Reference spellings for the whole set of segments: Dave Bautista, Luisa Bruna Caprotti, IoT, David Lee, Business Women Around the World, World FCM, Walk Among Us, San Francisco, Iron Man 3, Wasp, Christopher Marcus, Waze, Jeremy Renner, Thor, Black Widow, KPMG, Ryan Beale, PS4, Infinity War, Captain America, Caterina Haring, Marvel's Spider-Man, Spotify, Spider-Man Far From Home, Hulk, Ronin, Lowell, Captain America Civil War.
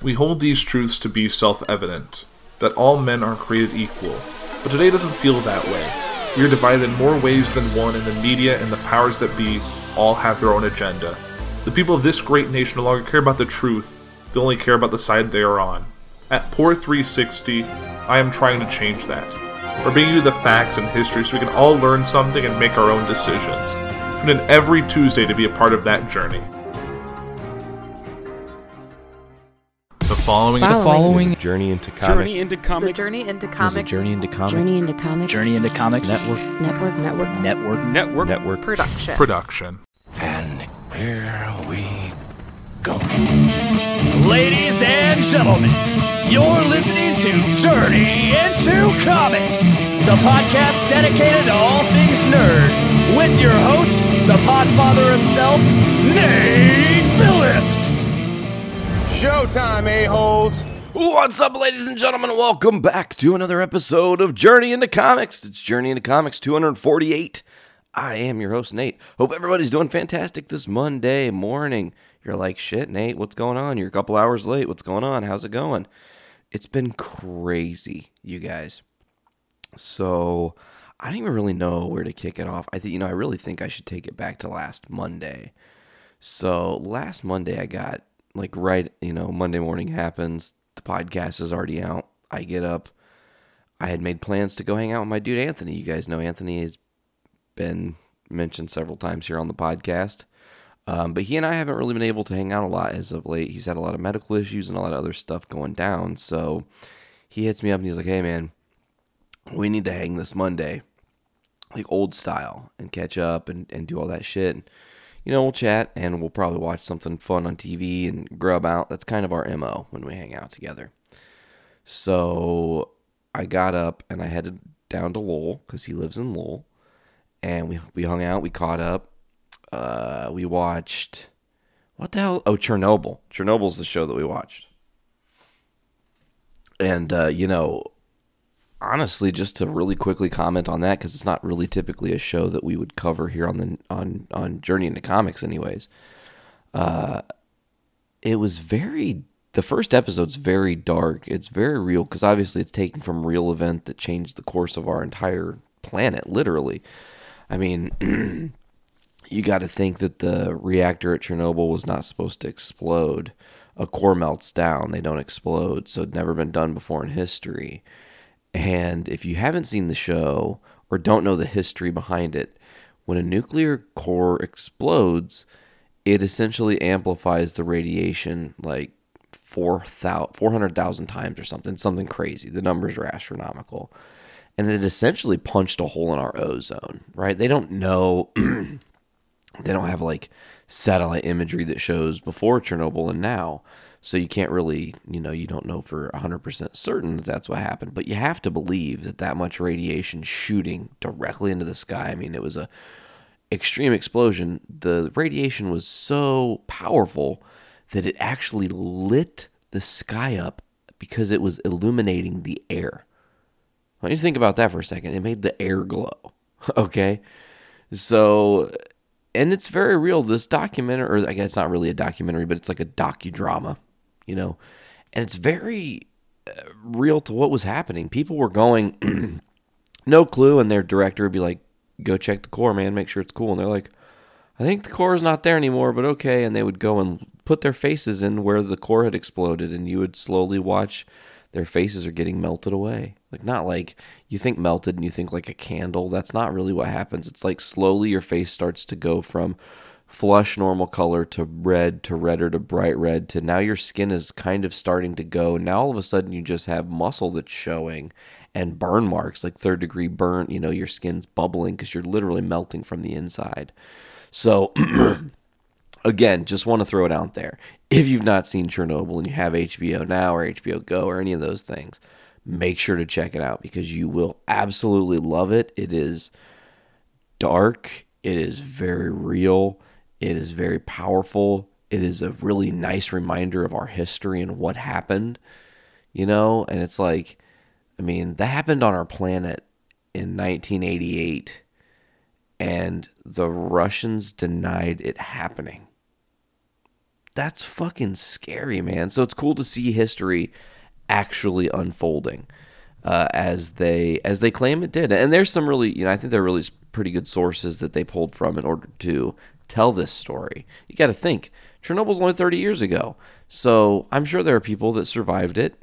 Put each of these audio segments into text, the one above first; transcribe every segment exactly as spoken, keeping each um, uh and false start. We hold these truths to be self-evident, that all men are created equal, but today doesn't feel that way. We are divided in more ways than one, and the media and the powers that be all have their own agenda. The people of this great nation no longer care about the truth, they only care about the side they are on. At Poor three sixty, I am trying to change that. We're bringing you the facts and history so we can all learn something and make our own decisions. Tune in every Tuesday to be a part of that journey. The following, the following, Journey into Comics, Journey into Comics, Journey into Comics, Journey into Comics, Journey into Comics, Journey into Comics, Network, Network, Network, Network, Network, Network, Production, Production, and here we go. Ladies and gentlemen, you're listening to Journey into Comics, the podcast dedicated to all things nerd, with your host, the Podfather himself, Nate Phillips. Showtime, a-holes! What's up, ladies and gentlemen? Welcome back to another episode of Journey into Comics. It's Journey into Comics two forty-eight. I am your host, Nate. Hope everybody's doing fantastic this Monday morning. You're like, shit, Nate, what's going on? You're a couple hours late. What's going on? How's it going? It's been crazy, you guys. So, I don't even really know where to kick it off. I think, you know, I really think I should take it back to last Monday. So, last Monday I got... Like, right, you know, Monday morning happens, the podcast is already out, I get up, I had made plans to go hang out with my dude Anthony. You guys know Anthony has been mentioned several times here on the podcast, um, but he and I haven't really been able to hang out a lot as of late. He's had a lot of medical issues and a lot of other stuff going down, so he hits me up and he's like, hey man, we need to hang this Monday, like old style, and catch up and, and do all that shit, and, you know, we'll chat, and we'll probably watch something fun on T V and grub out. That's kind of our M O when we hang out together. So I got up, and I headed down to Lowell, because he lives in Lowell. And we we hung out. We caught up. Uh, we watched... What the hell? Oh, Chernobyl. Chernobyl's the show that we watched. And, uh, you know, honestly, just to really quickly comment on that, because it's not really typically a show that we would cover here on the on, on Journey into Comics anyways. Uh, it was very, the first episode's very dark. It's very real, because obviously it's taken from a real event that changed the course of our entire planet, literally. I mean, you got to think that the reactor at Chernobyl was not supposed to explode. A core melts down, they don't explode, so it'd never been done before in history. And if you haven't seen the show or don't know the history behind it, when a nuclear core explodes, it essentially amplifies the radiation like four hundred thousand times or something, something crazy. The numbers are astronomical. And it essentially punched a hole in our ozone, right? They don't know, they don't have like satellite imagery that shows before Chernobyl and now. So you can't really, you know, you don't know for one hundred percent certain that that's what happened. But you have to believe that that much radiation shooting directly into the sky. I mean, it was a extreme explosion. The radiation was so powerful that it actually lit the sky up because it was illuminating the air. Why don't you think about that for a second? It made the air glow, okay? So... And it's very real. This documentary, or I guess it's not really a documentary, but it's like a docudrama, you know. And it's very uh, real to what was happening. People were going, no clue, and their director would be like, go check the core, man, make sure it's cool. And they're like, I think the core is not there anymore, but okay. And they would go and put their faces in where the core had exploded, and you would slowly watch their faces are getting melted away. Like, not like you think melted and you think like a candle. That's not really what happens. It's like slowly your face starts to go from flush normal color to red to redder to bright red to now your skin is kind of starting to go. Now all of a sudden you just have muscle that's showing and burn marks, like third degree burn. You know, your skin's bubbling because you're literally melting from the inside. So again, just want to throw it out there. If you've not seen Chernobyl and you have H B O Now or H B O Go or any of those things, make sure to check it out because you will absolutely love it. It is dark. It is very real. It is very powerful. It is a really nice reminder of our history and what happened, you know? And it's like, I mean, that happened on our planet in nineteen eighty-eight, and the Russians denied it happening. that's fucking scary, man. So it's cool to see history actually unfolding uh, as they as they claim it did. And there's some really, you know, I think they're really pretty good sources that they pulled from in order to tell this story. You got to think, Chernobyl's only thirty years ago. So I'm sure there are people that survived it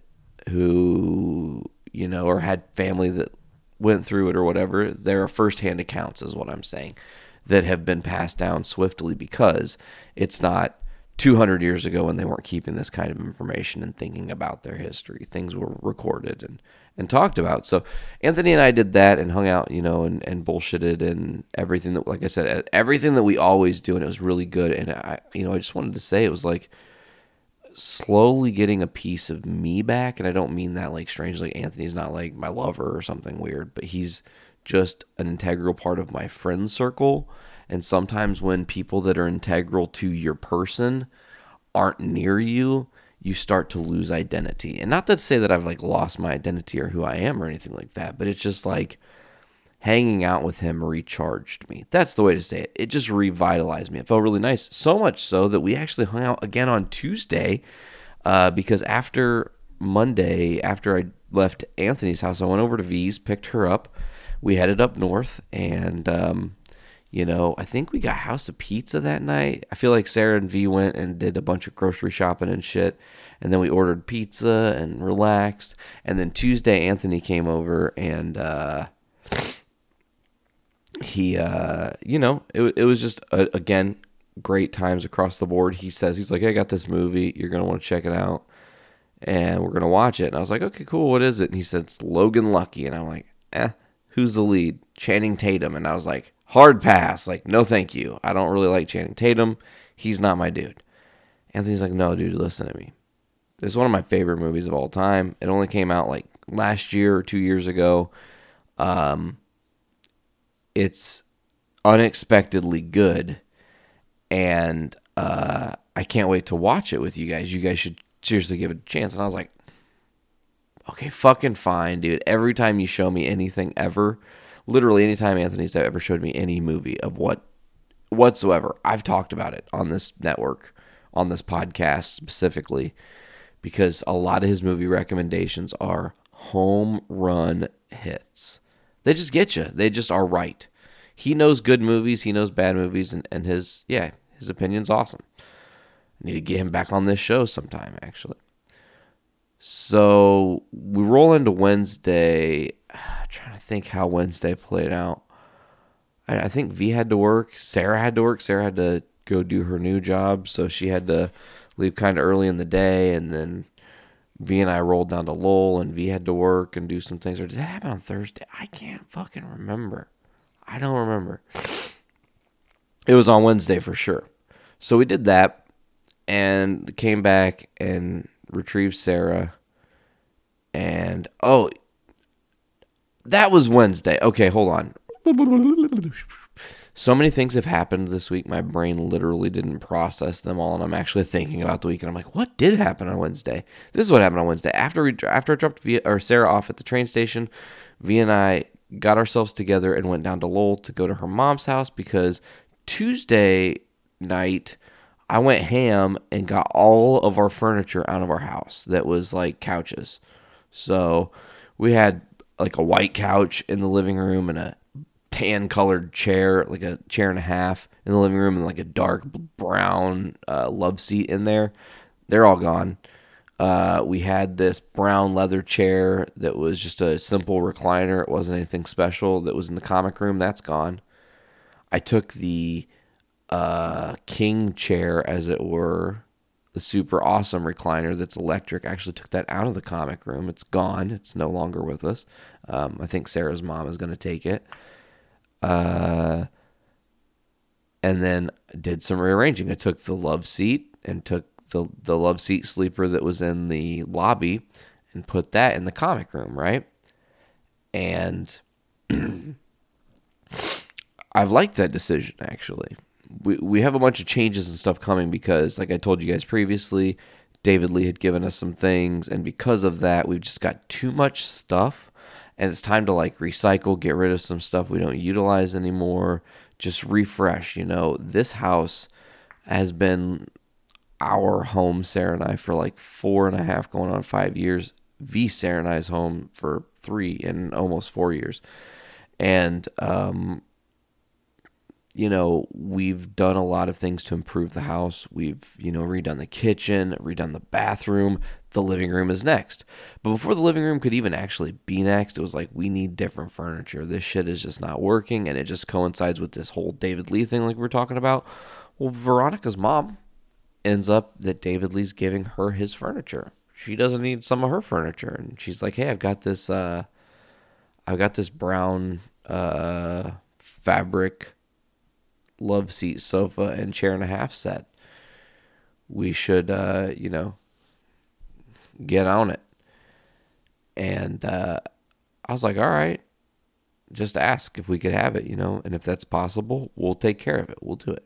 who, you know, or had family that went through it or whatever. There are firsthand accounts is what I'm saying that have been passed down swiftly because it's not two hundred years ago when they weren't keeping this kind of information and thinking about their history. Things were recorded and, and talked about. So Anthony and I did that and hung out, you know, and, and bullshitted and everything that, like I said, everything that we always do. And it was really good. And I, you know, I just wanted to say it was like slowly getting a piece of me back. And I don't mean that like strangely. Anthony's not like my lover or something weird, but he's just an integral part of my friend circle. And sometimes when people that are integral to your person aren't near you, you start to lose identity. And not to say that I've like lost my identity or who I am or anything like that, but it's just like hanging out with him recharged me. That's the way to say it. It just revitalized me. It felt really nice. So much so that we actually hung out again on Tuesday uh, because after Monday, after I left Anthony's house, I went over to V's, picked her up. We headed up north, and, um, you know, I think we got House of Pizza that night. I feel like Sarah and V went and did a bunch of grocery shopping and shit, and then we ordered pizza and relaxed. And then Tuesday, Anthony came over, and uh, he, uh, you know, it, it was just, uh, again, great times across the board. He says, he's like, I got this movie. You're going to want to check it out, and we're going to watch it. And I was like, okay, cool. What is it? And he said, it's Logan Lucky. And I'm like, eh. Who's the lead? Channing Tatum. And I was like, hard pass. Like, no, thank you. I don't really like Channing Tatum. He's not my dude. Anthony's like, no, dude, listen to me. This is one of my favorite movies of all time. It only came out like last year or two years ago. Um, it's unexpectedly good. And uh, I can't wait to watch it with you guys. You guys should seriously give it a chance. And I was like, okay, fucking fine, dude. Every time you show me anything ever, literally any time Anthony's ever showed me any movie of what whatsoever, I've talked about it on this network, on this podcast specifically, because a lot of his movie recommendations are home run hits. They just get you. They just are right. He knows good movies. He knows bad movies. And, and his, yeah, his opinion's awesome. I need to get him back on this show sometime, actually. So we roll into Wednesday. I'm trying to think how Wednesday played out. I, I think V had to work. Sarah had to work. Sarah had to go do her new job. So she had to leave kind of early in the day. And then V and I rolled down to Lowell, and V had to work and do some things. Or did that happen on Thursday? I can't fucking remember. I don't remember. It was on Wednesday for sure. So we did that and came back and retrieve Sarah, and oh, that was Wednesday. Okay, hold on. So many things have happened this week. My brain literally didn't process them all, and I'm actually thinking about the week, and I'm like, what did happen on Wednesday? This is what happened on Wednesday. After we after I dropped Via, or Sarah off at the train station, V and I got ourselves together and went down to Lowell to go to her mom's house because Tuesday night, I went ham and got all of our furniture out of our house that was like couches. So we had like a white couch in the living room and a tan colored chair, like a chair and a half in the living room, and like a dark brown uh, love seat in there. They're all gone. Uh, we had this brown leather chair that was just a simple recliner. It wasn't anything special that was in the comic room. That's gone. I took the Uh, king chair, as it were, the super awesome recliner that's electric. I actually took that out of the comic room. It's gone. It's no longer with us. Um, I think Sarah's mom is going to take it. Uh, and then did some rearranging. I took the love seat and took the, the love seat sleeper that was in the lobby and put that in the comic room, right? And I've liked that decision, actually. We we have a bunch of changes and stuff coming because, like I told you guys previously, David Lee had given us some things, and because of that, we've just got too much stuff, and it's time to, like, recycle, get rid of some stuff we don't utilize anymore, just refresh, you know. This house has been, our home, Sarah and I, for like four and a half going on five years. V, Sarah and I's home for three and almost four years. And, um, you know, we've done a lot of things to improve the house. We've, you know, redone the kitchen, redone the bathroom. The living room is next. But before the living room could even actually be next, it was like, we need different furniture. This shit is just not working. And it just coincides with this whole David Lee thing like we were talking about. Well, Veronica's mom ends up that David Lee's giving her his furniture. She doesn't need some of her furniture. And she's like, hey, I've got this, uh, I've got this brown uh, fabric love seat, sofa, and chair and a half set. We should, uh, you know, get on it. And uh, I was like, all right, just ask if we could have it, you know, and if that's possible, we'll take care of it. We'll do it.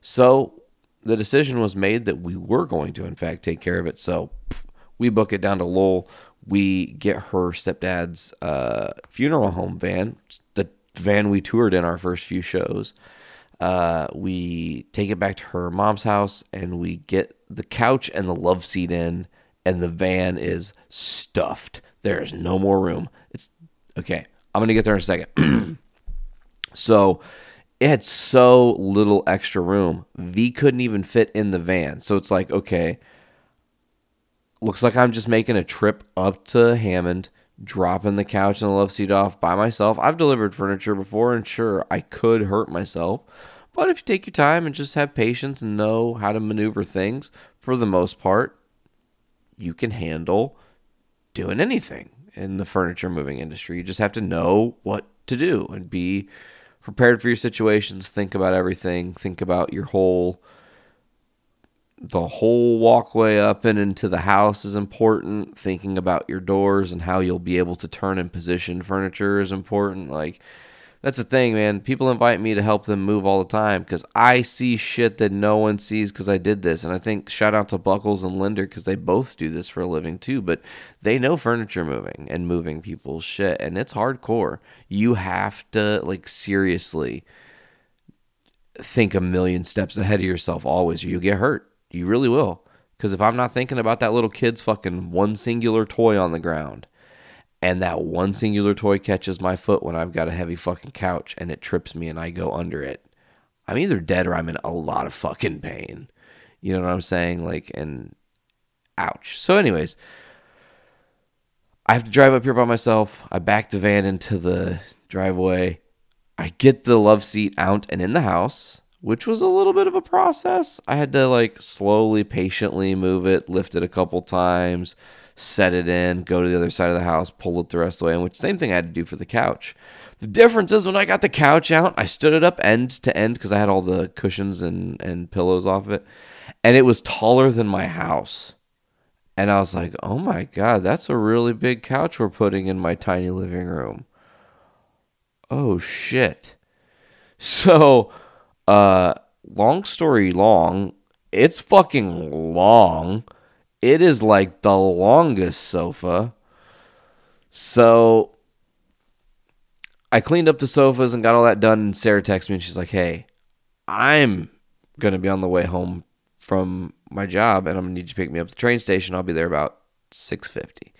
So the decision was made that we were going to, in fact, take care of it. So we book it down to Lowell. We get her stepdad's uh, funeral home van, the van we toured in our first few shows. Uh, we take it back to her mom's house, and we get the couch and the love seat in, and the van is stuffed. There is no more room. It's okay. I'm going to get there in a second. So it had so little extra room. V couldn't even fit in the van. So it's like, okay, looks like I'm just making a trip up to Hammond, dropping the couch and the love seat off by myself. I've delivered furniture before, and sure, I could hurt myself. But if you take your time and just have patience and know how to maneuver things, for the most part, you can handle doing anything in the furniture moving industry. You just have to know what to do and be prepared for your situations. Think about everything. Think about your whole... The whole walkway up and into the house is important. Thinking about your doors and how you'll be able to turn and position furniture is important. Like, that's the thing, man. People invite me to help them move all the time because I see shit that no one sees because I did this. And I think shout out to Buckles and Linder because they both do this for a living too. But they know furniture moving and moving people's shit. And it's hardcore. You have to, like, seriously think a million steps ahead of yourself always or you get hurt. You really will. Because if I'm not thinking about that little kid's fucking one singular toy on the ground, and that one singular toy catches my foot when I've got a heavy fucking couch and it trips me and I go under it, I'm either dead or I'm in a lot of fucking pain. You know what I'm saying? Like, and ouch. So anyways, I have to drive up here by myself. I back the van into the driveway. I get the love seat out and in the house, which was a little bit of a process. I had to, like, slowly, patiently move it, lift it a couple times, set it in, go to the other side of the house, pull it the rest of the way in, which same thing I had to do for the couch. The difference is when I got the couch out, I stood it up end to end because I had all the cushions and, and pillows off of it, and it was taller than my house. And I was like, oh, my God, that's a really big couch we're putting in my tiny living room. Oh, shit. So... Uh, long story long, it's fucking long. It is like the longest sofa. So I cleaned up the sofas and got all that done. And Sarah texts me and she's like, hey, I'm going to be on the way home from my job and I'm going to need you to pick me up at the train station. I'll be there about six fifty.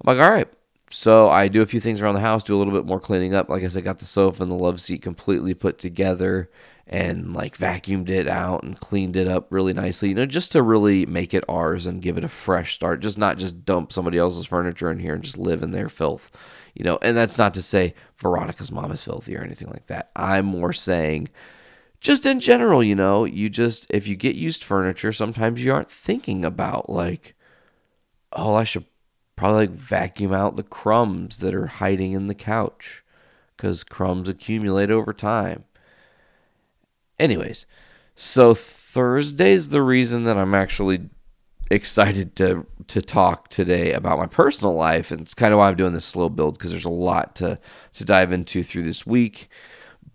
I'm like, all right. So I do a few things around the house, do a little bit more cleaning up. Like I said, got the sofa and the love seat completely put together and, like, vacuumed it out and cleaned it up really nicely, you know, just to really make it ours and give it a fresh start. Just not just dump somebody else's furniture in here and just live in their filth, you know. And that's not to say Veronica's mom is filthy or anything like that. I'm more saying just in general, you know, you just, if you get used furniture, sometimes you aren't thinking about, like, oh, I should probably, like, vacuum out the crumbs that are hiding in the couch because crumbs accumulate over time. Anyways, so Thursday's the reason that I'm actually excited to to talk today about my personal life, and it's kind of why I'm doing this slow build because there's a lot to, to dive into through this week.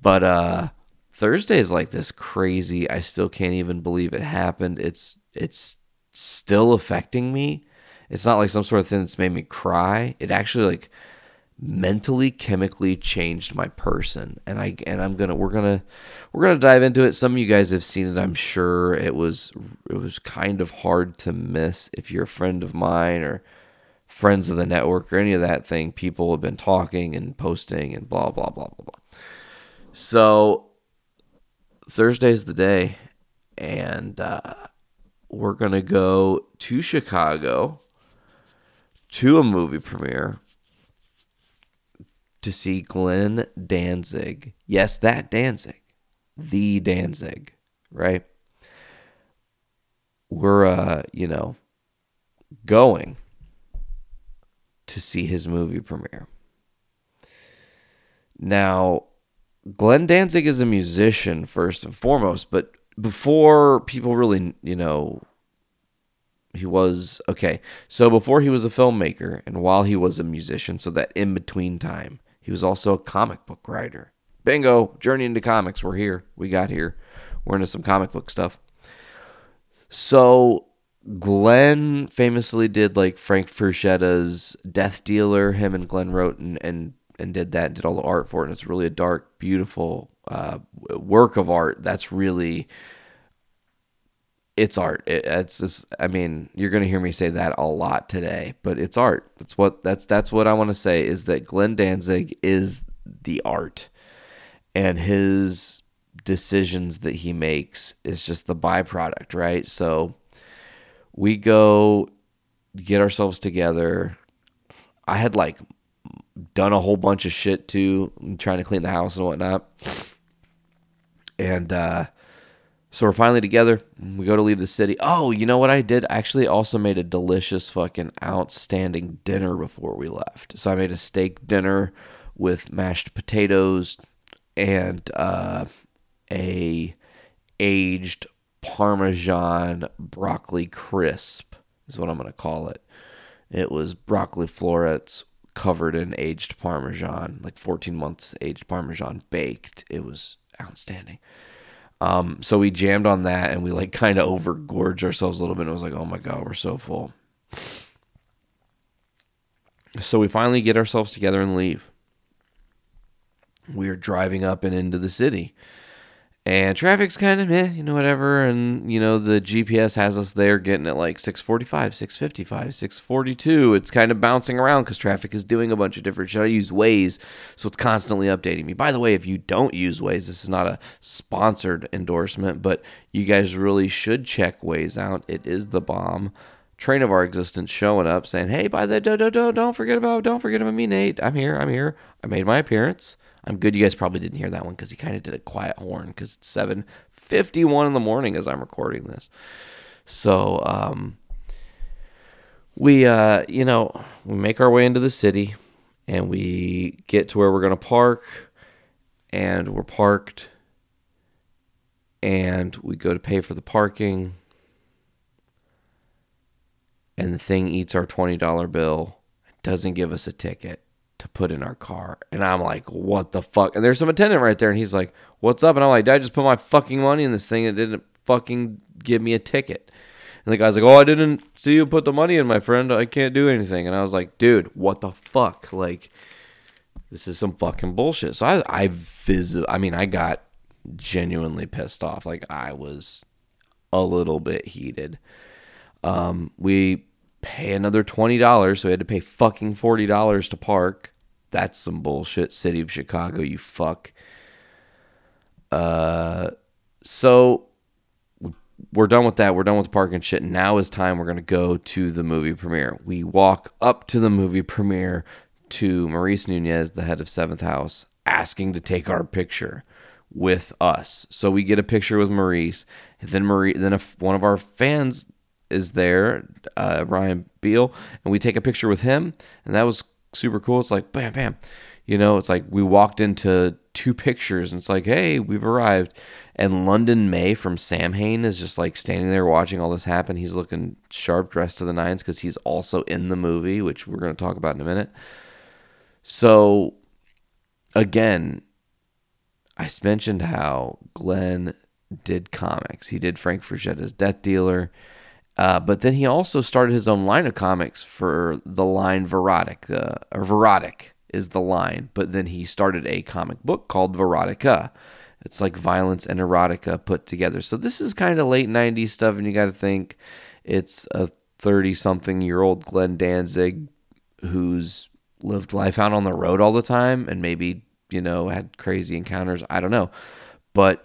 But uh, Thursday is like this crazy. I still can't even believe it happened. It's it's still affecting me. It's not like some sort of thing that's made me cry. It actually, like, mentally, chemically changed my person. And I and I'm gonna we're gonna we're gonna dive into it. Some of you guys have seen it, I'm sure. It was it was kind of hard to miss if you're a friend of mine or friends of the network or any of that thing. People have been talking and posting and blah blah blah blah blah. So Thursday's the day, and uh, we're gonna go to Chicago to a movie premiere to see Glenn Danzig. Yes, that Danzig. The Danzig, right? We're, uh, you know, going to see his movie premiere. Now, Glenn Danzig is a musician, first and foremost, but before people really, you know, he was, okay, so before he was a filmmaker, and while he was a musician, so that in-between time, he was also a comic book writer. Bingo, Journey into Comics. We're here. We got here. We're into some comic book stuff. So Glenn famously did like Frank Frazietta's Death Dealer. Him and Glenn wrote and and, and did that and did all the art for it. And it's really a dark, beautiful uh, work of art. That's really, it's art. It, it's just, I mean, you're going to hear me say that a lot today, but it's art. That's what that's that's what I want to say, is that Glenn Danzig is the art, and his decisions that he makes is just the byproduct, right? So we go get ourselves together. I had like done a whole bunch of shit too, trying to clean the house and whatnot, and uh, so we're finally together. We go to leave the city. Oh, you know what I did? I actually also made a delicious fucking outstanding dinner before we left. So I made a steak dinner with mashed potatoes and uh, a aged Parmesan broccoli crisp is what I'm going to call it. It was broccoli florets covered in aged Parmesan, like fourteen months aged Parmesan baked. It was outstanding. Um, so we jammed on that, and we like kind of overgorged ourselves a little bit. And it was like, oh my God, we're so full. So we finally get ourselves together and leave. We are driving up and into the city, and traffic's kind of, eh, you know, whatever. And you know, the G P S has us there getting at like six forty-five, six fifty-five, six forty-two. It's kind of bouncing around because traffic is doing a bunch of different shit. I use Waze, so it's constantly updating me. By the way, if you don't use Waze, this is not a sponsored endorsement, but you guys really should check Waze out. It is the bomb. Train of our existence showing up saying, hey, by the do do do, don't forget about don't forget about me, Nate. I'm here, I'm here. I made my appearance. I'm good. You guys probably didn't hear that one because he kind of did a quiet horn because it's seven fifty-one in the morning as I'm recording this. So um, we, uh, you know, we make our way into the city, and we get to where we're going to park, and we're parked, and we go to pay for the parking, and the thing eats our twenty dollar bill, doesn't give us a ticket to put in our car. And I'm like, what the fuck? And there's some attendant right there, and he's like, what's up? And I'm like, did I just put my fucking money in this thing? It didn't fucking give me a ticket. And the guy's like, oh, I didn't see you put the money in, my friend. I can't do anything. And I was like, dude, what the fuck? Like, this is some fucking bullshit. So I, I visit, I mean, I got genuinely pissed off. Like, I was a little bit heated. Um, we pay another twenty dollars, so we had to pay fucking forty dollars to park. That's some bullshit, city of Chicago, you fuck. Uh, so we're done with that. We're done with the parking shit. Now is time we're going to go to the movie premiere. We walk up to the movie premiere to Maurice Nunez, the head of Seventh House, asking to take our picture with us. So we get a picture with Maurice, and then Marie, then a, one of our fans is there, uh, Ryan Beale, and we take a picture with him, and that was super cool. It's like, bam, bam. You know, it's like we walked into two pictures, and it's like, hey, we've arrived. And London May from Sam Hain is just like standing there watching all this happen. He's looking sharp, dressed to the nines, because he's also in the movie, which we're going to talk about in a minute. So, again, I mentioned how Glenn did comics. He did Frank Frazietta's Death Dealer. Uh, but then he also started his own line of comics for the line Verotic, uh, or Verotik, is the line, but then he started a comic book called Verotica. It's like violence and erotica put together. So this is kind of late nineties stuff, and you got to think it's a thirty-something-year-old Glenn Danzig who's lived life out on the road all the time and maybe, you know, had crazy encounters. I don't know. But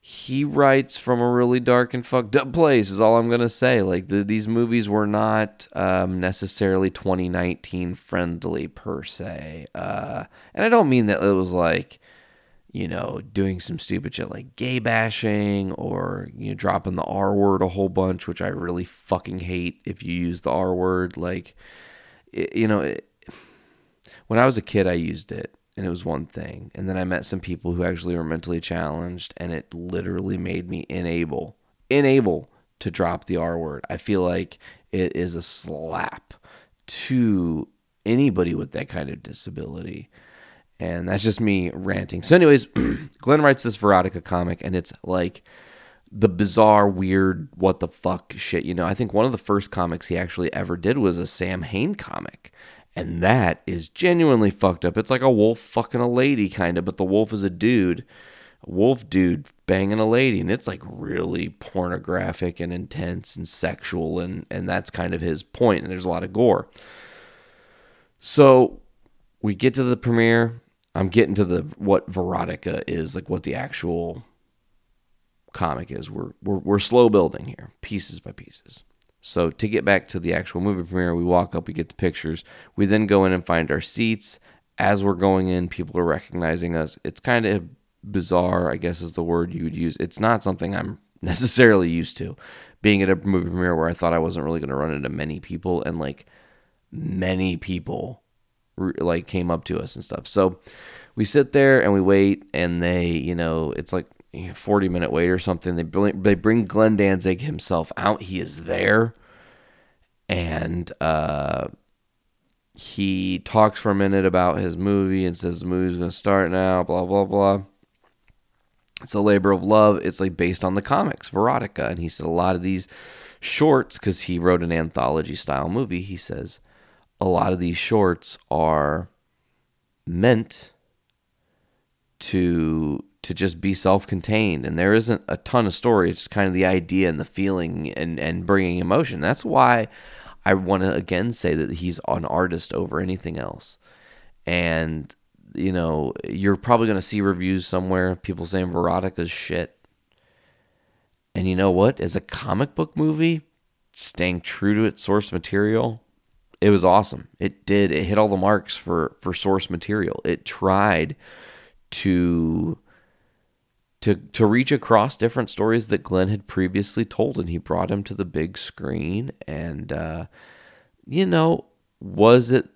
he writes from a really dark and fucked up place is all I'm going to say. Like, the, these movies were not um, necessarily twenty nineteen friendly per se. Uh, and I don't mean that it was like, you know, doing some stupid shit like gay bashing or, you know, dropping the R word a whole bunch, which I really fucking hate if you use the R word. Like, it, you know, it, when I was a kid, I used it and it was one thing. And then I met some people who actually were mentally challenged and it literally made me enable, enable to drop the R word. I feel like it is a slap to anybody with that kind of disability. And that's just me ranting. So anyways, Glenn writes this Verotica comic, and it's like the bizarre, weird, what the fuck shit. You know, I think one of the first comics he actually ever did was a Sam Hain comic. And that is genuinely fucked up. It's like a wolf fucking a lady kind of, but the wolf is a dude. A wolf dude banging a lady. And it's like really pornographic and intense and sexual. And, and that's kind of his point. And there's a lot of gore. So we get to the premiere. I'm getting to the what Verotica is, like what the actual comic is. We're we're we're slow building here, pieces by pieces. So to get back to the actual movie premiere, we walk up, we get the pictures, we then go in and find our seats. As we're going in, people are recognizing us. It's kind of bizarre, I guess is the word you would use. It's not something I'm necessarily used to, being at a movie premiere where I thought I wasn't really going to run into many people, and like many people like came up to us and stuff. So we sit there and we wait, and they, you know, it's like a forty minute wait or something. They bring, they bring Glenn Danzig himself out. He is there, and uh, he talks for a minute about his movie and says the movie's going to start now, blah, blah, blah. It's a labor of love. It's like based on the comics, Verotica. And he said a lot of these shorts, because he wrote an anthology style movie, he says, a lot of these shorts are meant to to just be self-contained, and there isn't a ton of story. It's kind of the idea and the feeling and, and bringing emotion. That's why I want to again say that he's an artist over anything else. And, you know, you're probably going to see reviews somewhere, people saying Verotica's shit. And you know what? As a comic book movie, staying true to its source material, it was awesome. It did. It hit all the marks for, for source material. It tried to, to to reach across different stories that Glenn had previously told, and he brought him to the big screen. And, uh, you know, was it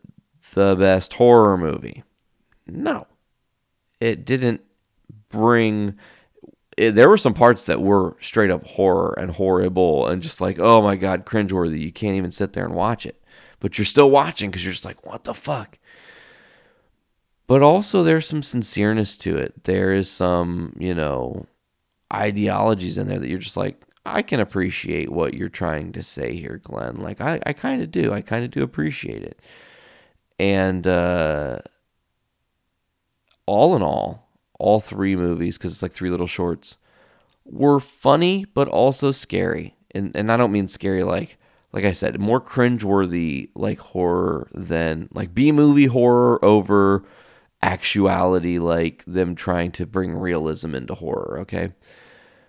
the best horror movie? No. It didn't bring... It, there were some parts that were straight up horror and horrible and just like, oh my God, cringeworthy. You can't even sit there and watch it. But you're still watching because you're just like, what the fuck? But also there's some sincereness to it. There is some, you know, ideologies in there that you're just like, I can appreciate what you're trying to say here, Glenn. Like, I, I kind of do. I kind of do appreciate it. And uh, all in all, all three movies, because it's like three little shorts, were funny but also scary. And, and I don't mean scary like... Like I said, more cringeworthy, like horror than like B movie horror over actuality, like them trying to bring realism into horror. Okay,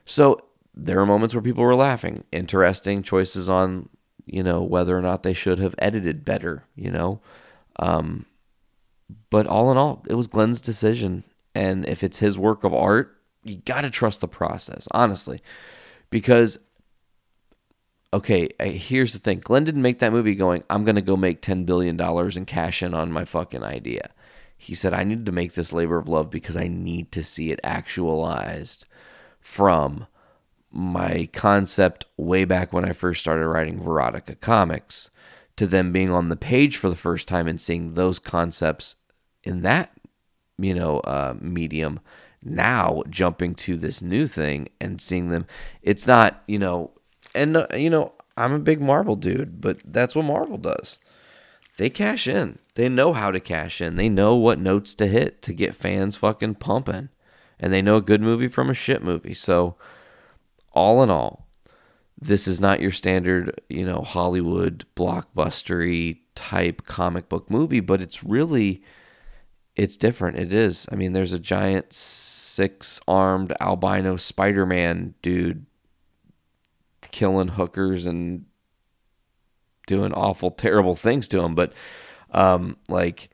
so there are moments where people were laughing. Interesting choices on, you know, whether or not they should have edited better. You know, um, but all in all, it was Glenn's decision, and if it's his work of art, you gotta trust the process, honestly, because. Okay, here's the thing. Glenn didn't make that movie going, I'm going to go make ten billion dollars and cash in on my fucking idea. He said, I need to make this labor of love because I need to see it actualized from my concept way back when I first started writing Verotica comics to them being on the page for the first time and seeing those concepts in that, you know, uh, medium. Now jumping to this new thing and seeing them. It's not, you know... And, you know, I'm a big Marvel dude, but that's what Marvel does. they cash in. They know how to cash in. They know what notes to hit to get fans fucking pumping. And they know a good movie from a shit movie. So all in all, this is not your standard, you know, Hollywood blockbustery type comic book movie, but it's really, it's different. It is. I mean, there's a giant six-armed albino Spider-Man dude killing hookers and doing awful, terrible things to him. But um, like,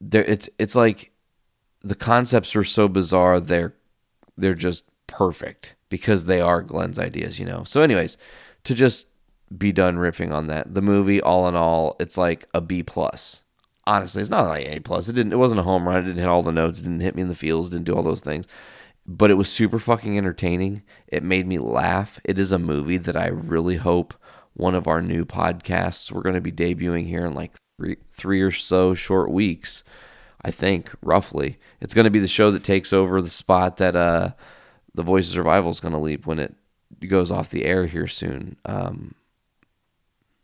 there, it's it's like the concepts are so bizarre. They're they're just perfect because they are Glenn's ideas, you know. So, anyways, to just be done riffing on that, the movie, all in all, it's like a B plus. Honestly, it's not like A plus. It didn't. It wasn't a home run. It didn't hit all the notes. It didn't hit me in the feels. It didn't do all those things. But it was super fucking entertaining. It made me laugh. It is a movie that I really hope one of our new podcasts we're going to be debuting here in like three, three or so short weeks, I think, roughly. It's going to be the show that takes over the spot that uh, The Voice of Survival is going to leave when it goes off the air here soon. Um,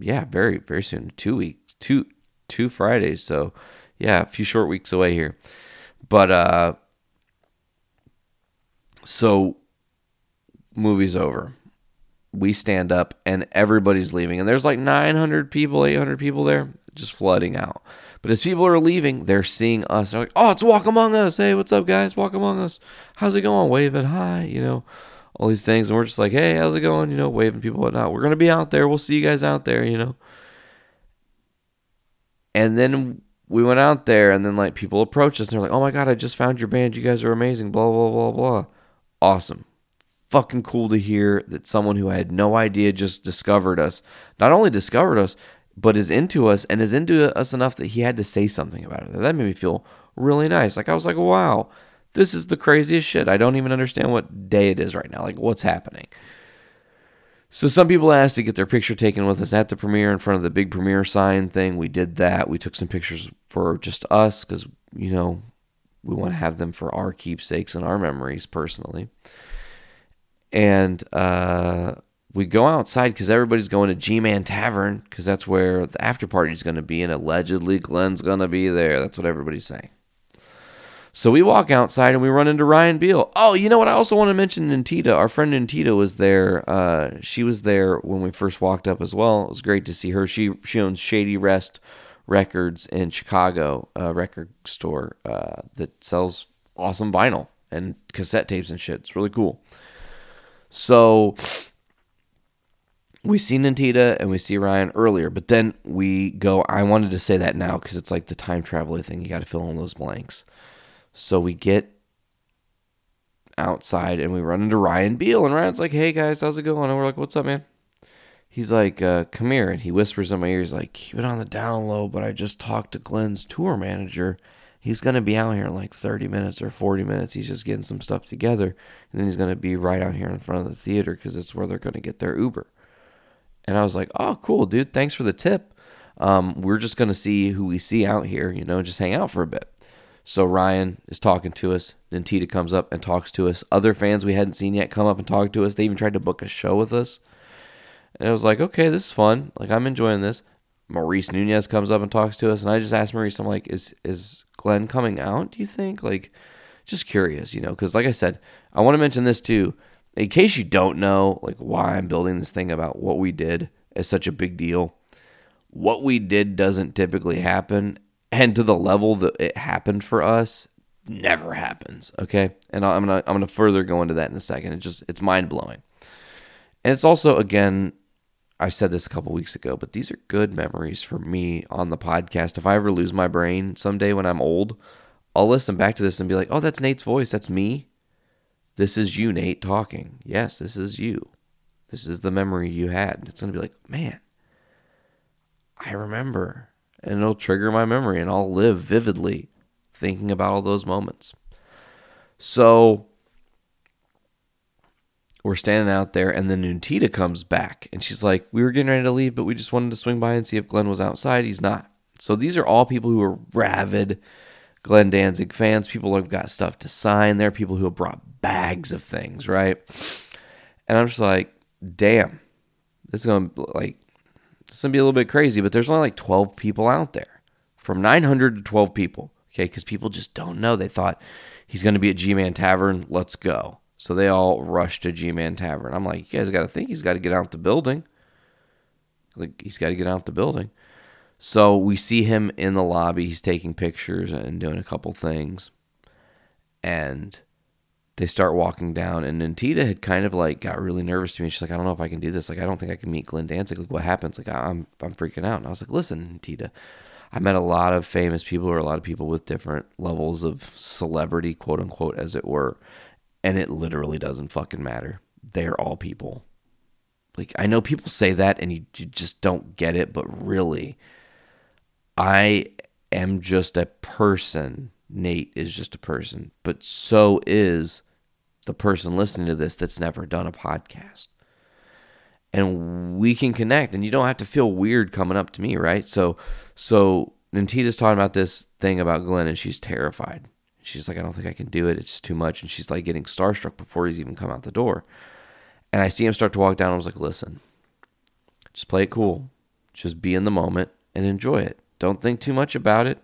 yeah, very, very soon. Two weeks, two, two Fridays. So yeah, a few short weeks away here. But, uh, so, movie's over. We stand up, and everybody's leaving. And there's like nine hundred people, eight hundred people there, just flooding out. But as people are leaving, they're seeing us. They're like, oh, it's Walk Among Us. Hey, what's up, guys? Walk Among Us. How's it going? Waving, hi, you know, all these things. And we're just like, hey, how's it going? You know, waving people, whatnot. We're going to be out there. We'll see you guys out there, you know. And then we went out there, and then like people approached us, and they're like, oh, my God, I just found your band. You guys are amazing, blah, blah, blah, blah. Awesome. Fucking cool to hear that someone who I had no idea just discovered us, not only discovered us, but is into us and is into us enough that he had to say something about it. That made me feel really nice. Like I was like, wow, this is the craziest shit. I don't even understand what day it is right now. Like what's happening? So some people asked to get their picture taken with us at the premiere in front of the big premiere sign thing. We did that. We took some pictures for just us because, you know, we want to have them for our keepsakes and our memories personally. And uh, we go outside because everybody's going to G-Man Tavern because that's where the after party's going to be, and allegedly Glenn's going to be there. That's what everybody's saying. So we walk outside and we run into Ryan Beale. Oh, you know what? I also want to mention Nuntita. Our friend Nuntita was there. Uh, she was there when we first walked up as well. It was great to see her. She she owns Shady Rest Records in Chicago, a record store uh, that sells awesome vinyl and cassette tapes and shit. It's really cool. So we see Nuntita and we see Ryan earlier, but then we go, I wanted to say that now because it's like the time traveler thing. You got to fill in those blanks. So we get outside and we run into Ryan Beale, and Ryan's like, hey guys, how's it going? And we're like, what's up, man? He's like, uh, come here. And he whispers in my ear, he's like, keep it on the down low, but I just talked to Glenn's tour manager. He's going to be out here in like thirty minutes or forty minutes. He's just getting some stuff together. And then he's going to be right out here in front of the theater because it's where they're going to get their Uber. And I was like, oh, cool, dude. Thanks for the tip. Um, we're just going to see who we see out here, you know, just hang out for a bit. So Ryan is talking to us. Then Tita comes up and talks to us. Other fans we hadn't seen yet come up and talk to us. They even tried to book a show with us. And I was like, okay, this is fun. Like, I'm enjoying this. Maurice Nunez comes up and talks to us. And I just asked Maurice, I'm like, is is Glenn coming out, do you think? Like, just curious, you know, because like I said, I want to mention this too. In case you don't know, like, why I'm building this thing about what we did is such a big deal. What we did doesn't typically happen. And to the level that it happened for us, never happens, okay? And I'm going to I'm gonna further go into that in a second. It just, it's mind-blowing. And it's also, again, I said this a couple weeks ago, but these are good memories for me on the podcast. If I ever lose my brain someday when I'm old, I'll listen back to this and be like, oh, that's Nate's voice. That's me. This is you, Nate, talking. Yes, this is you. This is the memory you had. It's going to be like, man, I remember. And it'll trigger my memory, and I'll live vividly thinking about all those moments. So we're standing out there, and then Nuntita comes back, and she's like, we were getting ready to leave, but we just wanted to swing by and see if Glenn was outside. He's not. So these are all people who are ravid Glenn Danzig fans, people who have got stuff to sign. There are people who have brought bags of things, right? And I'm just like, damn, this is going to, like, It's going to be a little bit crazy, but there's only like twelve people out there. From nine hundred to twelve people. Okay, because people just don't know. They thought, he's going to be at G-Man Tavern. Let's go. So they all rushed to G-Man Tavern. I'm like, you guys got to think he's got to get out the building. Like, he's got to get out the building. So we see him in the lobby. He's taking pictures and doing a couple things. And they start walking down. And Nuntita had kind of like got really nervous to me. She's like, I don't know if I can do this. Like, I don't think I can meet Glenn Danzig. Like, what happens? Like, I'm I'm freaking out. And I was like, listen, Nuntita. I met a lot of famous people or a lot of people with different levels of celebrity, quote unquote, as it were. And it literally doesn't fucking matter. They're all people. Like, I know people say that and you, you just don't get it, but really, I am just a person. Nate is just a person. But so is the person listening to this that's never done a podcast. And we can connect, and you don't have to feel weird coming up to me, right? So, so Nuntita's talking about this thing about Glenn, and she's terrified. She's like, I don't think I can do it. It's too much. And she's like getting starstruck before he's even come out the door. And I see him start to walk down. I was like, listen, just play it cool. Just be in the moment and enjoy it. Don't think too much about it.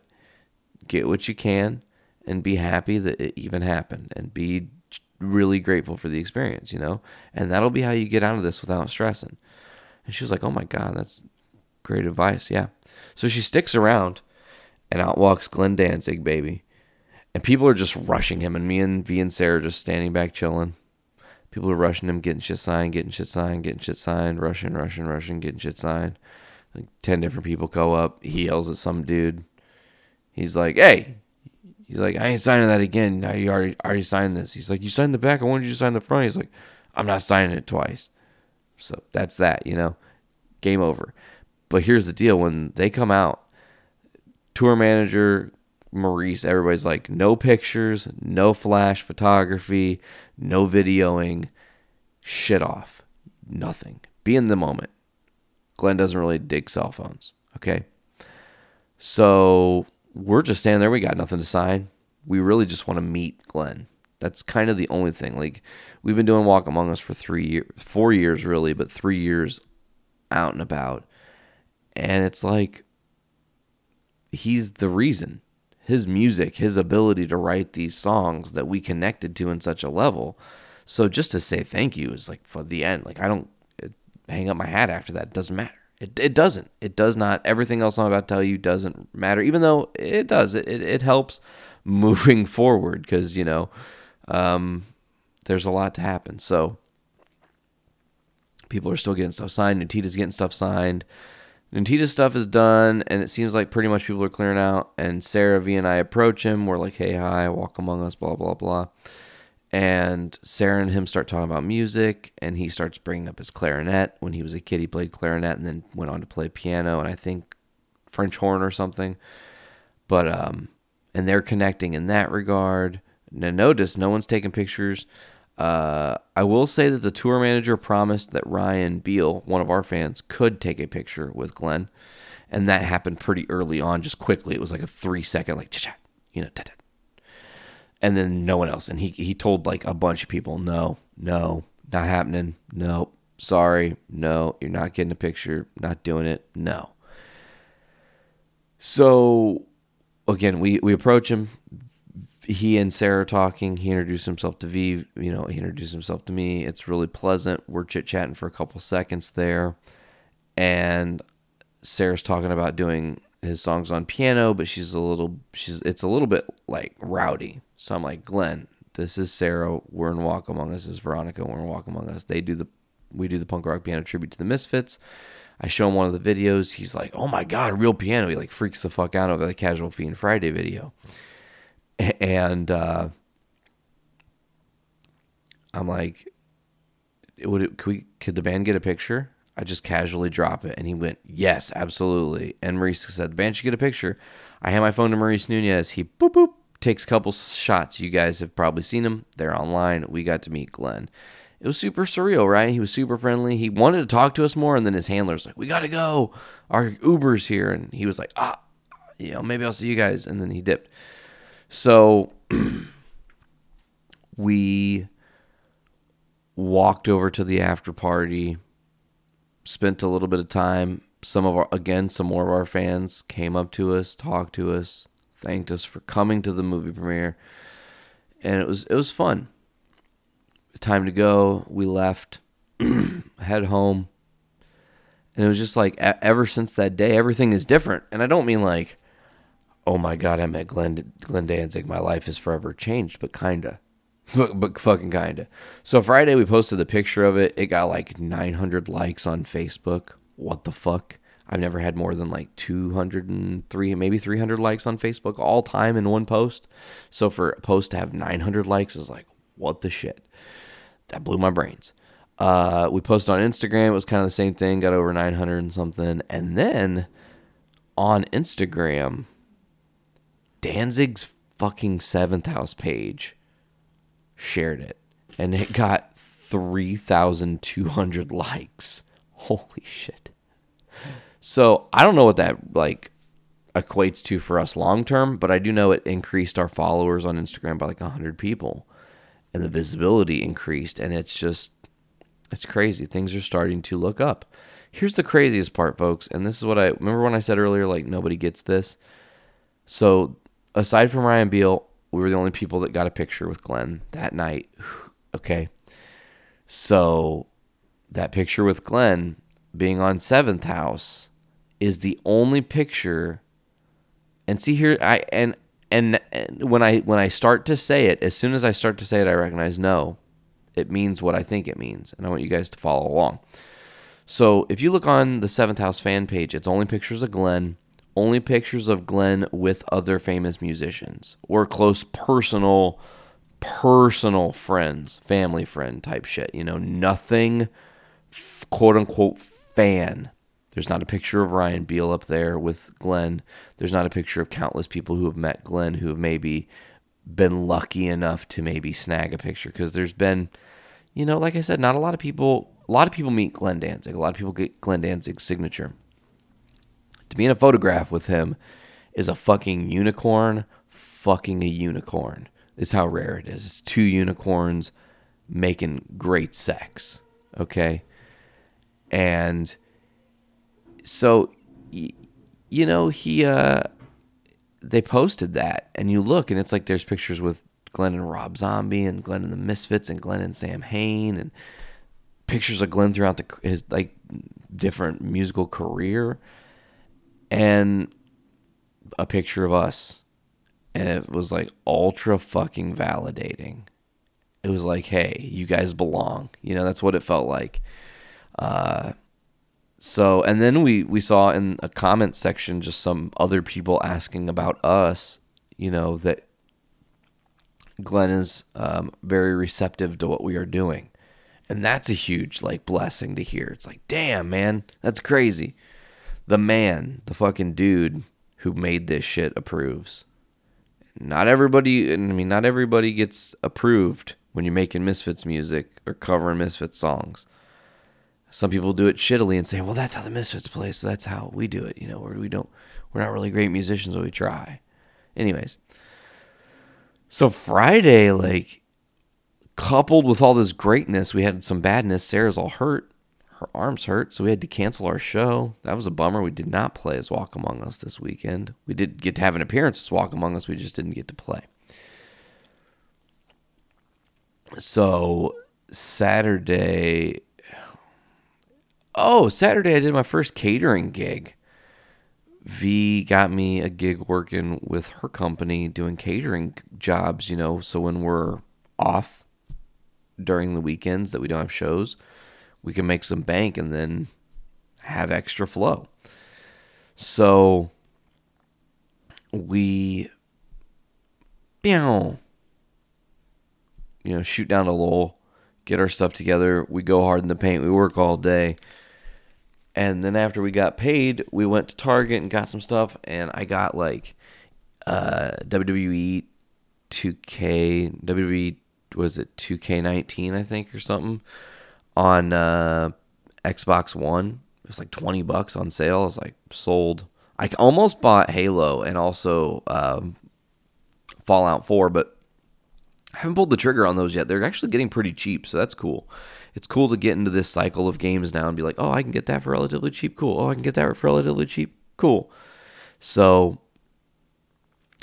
Get what you can and be happy that it even happened and be really grateful for the experience, you know? And that'll be how you get out of this without stressing. And she was like, oh my God, that's great advice. Yeah. So she sticks around, and out walks Glenn Danzig, baby. And people are just rushing him, and me and V and Sarah are just standing back chilling. People are rushing him, getting shit signed, getting shit signed, getting shit signed, rushing, rushing, rushing, getting shit signed. Like ten different people go up. He yells at some dude. He's like, hey. He's like, I ain't signing that again. Now you already already signed this. He's like, you signed the back. I wanted you to sign the front. He's like, I'm not signing it twice. So that's that, you know. Game over. But here's the deal. When they come out, tour manager, Maurice, everybody's like, no pictures, no flash photography, no videoing, shit off, nothing. Be in the moment. Glenn doesn't really dig cell phones, okay? So we're just standing there. We got nothing to sign. We really just want to meet Glenn. That's kind of the only thing. Like, we've been doing Walk Among Us for three years, four years really, but three years out and about. And it's like, he's the reason. His music, his ability to write these songs that we connected to in such a level. So just to say thank you is like for the end. Like, I don't hang up my hat after that. It doesn't matter. It it doesn't. It does not. Everything else I'm about to tell you doesn't matter, even though it does. It it, it helps moving forward because, you know, um, there's a lot to happen. So people are still getting stuff signed. Nuntita's getting stuff signed. Nuntita's stuff is done, and it seems like pretty much people are clearing out, and Sarah, V, and I approach him. We're like, hey, hi, Walk Among Us, blah, blah, blah. And Sarah and him start talking about music, and he starts bringing up his clarinet. When he was a kid, he played clarinet and then went on to play piano and I think French horn or something. But um, and they're connecting in that regard. Now, notice no one's taking pictures. Uh, I will say that the tour manager promised that Ryan Beale, one of our fans, could take a picture with Glenn, and that happened pretty early on, just quickly. It was like a three-second, like, cha-cha, you know, ta-ta. And then no one else. And he he told, like, a bunch of people, no, no, not happening, no, sorry, no, you're not getting a picture, not doing it, no. So, again, we, we approach him. He and Sarah are talking. He introduced himself to V. You know, he introduced himself to me. It's really pleasant. We're chit-chatting for a couple seconds there. And Sarah's talking about doing his songs on piano, but she's a little, she's it's a little bit, like, rowdy. So I'm like, Glenn, this is Sarah. We're in Walk Among Us. This is Veronica. We're in Walk Among Us. They do the, we do the punk rock piano tribute to the Misfits. I show him one of the videos. He's like, oh, my God, real piano. He, like, freaks the fuck out over the Casual Fiend Friday video. And uh, I'm like, would it, could, we, could the band get a picture? I just casually drop it. And he went, yes, absolutely. And Maurice said, the band should get a picture. I hand my phone to Maurice Nunez. He boop, boop, takes a couple shots. You guys have probably seen him. They're online. We got to meet Glenn. It was super surreal, right? He was super friendly. He wanted to talk to us more. And then his handler's like, we got to go. Our Uber's here. And he was like, ah, you know, maybe I'll see you guys. And then he dipped. So we walked over to the after party, spent a little bit of time some of our, again, some more of our fans came up to us, talked to us, thanked us for coming to the movie premiere. And it was, it was fun. Time to go. We left, head home. And it was just like, ever since that day, everything is different. And I don't mean like, oh my God, I met Glenn, Glenn Danzig. My life is forever changed, but kinda. But, but fucking kinda. So Friday we posted the picture of it. It got like nine hundred likes on Facebook. What the fuck? I've never had more than like two hundred three, maybe three hundred likes on Facebook all time in one post. So for a post to have nine hundred likes is like, what the shit? That blew my brains. Uh, we posted on Instagram. It was kind of the same thing. Got over nine hundred and something. And then on Instagram, Danzig's fucking seventh house page shared it. And it got three thousand two hundred likes. Holy shit. So I don't know what that like equates to for us long term, but I do know it increased our followers on Instagram by like one hundred people. And the visibility increased. And it's just, it's crazy. Things are starting to look up. Here's the craziest part, folks. And this is what I, remember when I said earlier, like, nobody gets this. So aside from Ryan Beale, we were the only people that got a picture with Glenn that night. Okay. So that picture with Glenn being on seventh house is the only picture. And see here, I, and, and, and when I, when I start to say it, as soon as I start to say it, I recognize, no, it means what I think it means. And I want you guys to follow along. So if you look on the seventh house fan page, it's only pictures of Glenn, only pictures of Glenn with other famous musicians or close personal, personal friends, family friend type shit. You know, nothing quote unquote fan. There's not a picture of Ryan Beale up there with Glenn. There's not a picture of countless people who have met Glenn who have maybe been lucky enough to maybe snag a picture, because there's been, you know, like I said, not a lot of people, a lot of people meet Glenn Danzig. A lot of people get Glenn Danzig's signature. To be in a photograph with him is a fucking unicorn, fucking a unicorn is how rare it is. It's two unicorns making great sex. Okay. And so, you know, he, uh, they posted that, and you look, and it's like there's pictures with Glenn and Rob Zombie, and Glenn and the Misfits, and Glenn and Sam Hain, and pictures of Glenn throughout the, his like different musical career, and a picture of us, and it was like ultra fucking validating. It was like, hey, you guys belong. You know, that's what it felt like. Uh, so, and then we, we saw in a comment section just some other people asking about us, you know, that Glenn is um, very receptive to what we are doing. And that's a huge, like, blessing to hear. It's like, damn, man, that's crazy. The man, the fucking dude who made this shit approves. Not everybody, I mean, not everybody gets approved when you're making Misfits music or covering Misfits songs. Some people do it shittily and say, well, that's how the Misfits play, so that's how we do it. You know, or we don't, we're not really great musicians, but we try. Anyways. So Friday, like, coupled with all this greatness, we had some badness. Sarah's all hurt. Her arms hurt, so we had to cancel our show. That was a bummer. We did not play as Walk Among Us this weekend. We did get to have an appearance as Walk Among Us. We just didn't get to play. So Saturday... Oh, Saturday I did my first catering gig. V got me a gig working with her company doing catering jobs, you know, so when we're off during the weekends that we don't have shows, we can make some bank and then have extra flow. So we, you know, shoot down to Lowell, get our stuff together. We go hard in the paint. We work all day. And then after we got paid, we went to Target and got some stuff, and I got like uh, W W E two K, W W E, was it two K nineteen, I think, or something, on uh, Xbox One. It was like twenty bucks on sale. I was like, sold. I almost bought Halo and also um, Fallout four, but I haven't pulled the trigger on those yet. They're actually getting pretty cheap, so that's cool. it's cool to get into this cycle of games now and be like, oh, I can get that for relatively cheap. Cool. Oh, I can get that for relatively cheap. Cool. So,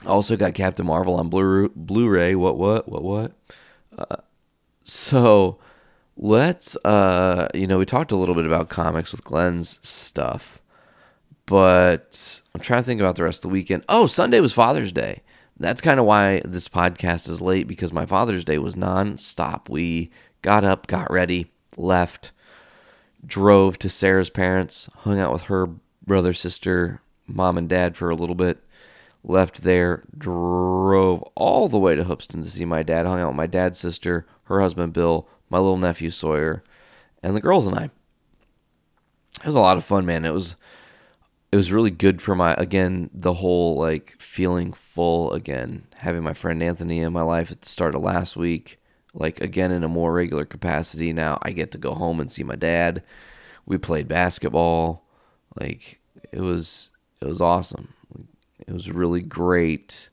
also got Captain Marvel on Blu- Blu-ray. What, what, what, what? Uh, so, let's, uh, you know, we talked a little bit about comics with Glenn's stuff, but I'm trying to think about the rest of the weekend. Oh, Sunday was Father's Day. That's kind of why this podcast is late, because my Father's Day was nonstop. We got up, got ready, left, drove to Sarah's parents, hung out with her brother, sister, mom, and dad for a little bit, left there, drove all the way to Hoopston to see my dad, hung out with my dad's sister, her husband, Bill, my little nephew, Sawyer, and the girls and I. It was a lot of fun, man. It was... It was really good for my, again, the whole, like, feeling full again. Having my friend Anthony in my life at the start of last week, like, again, in a more regular capacity now, I get to go home and see my dad. We played basketball. Like, it was, it was awesome. It was really great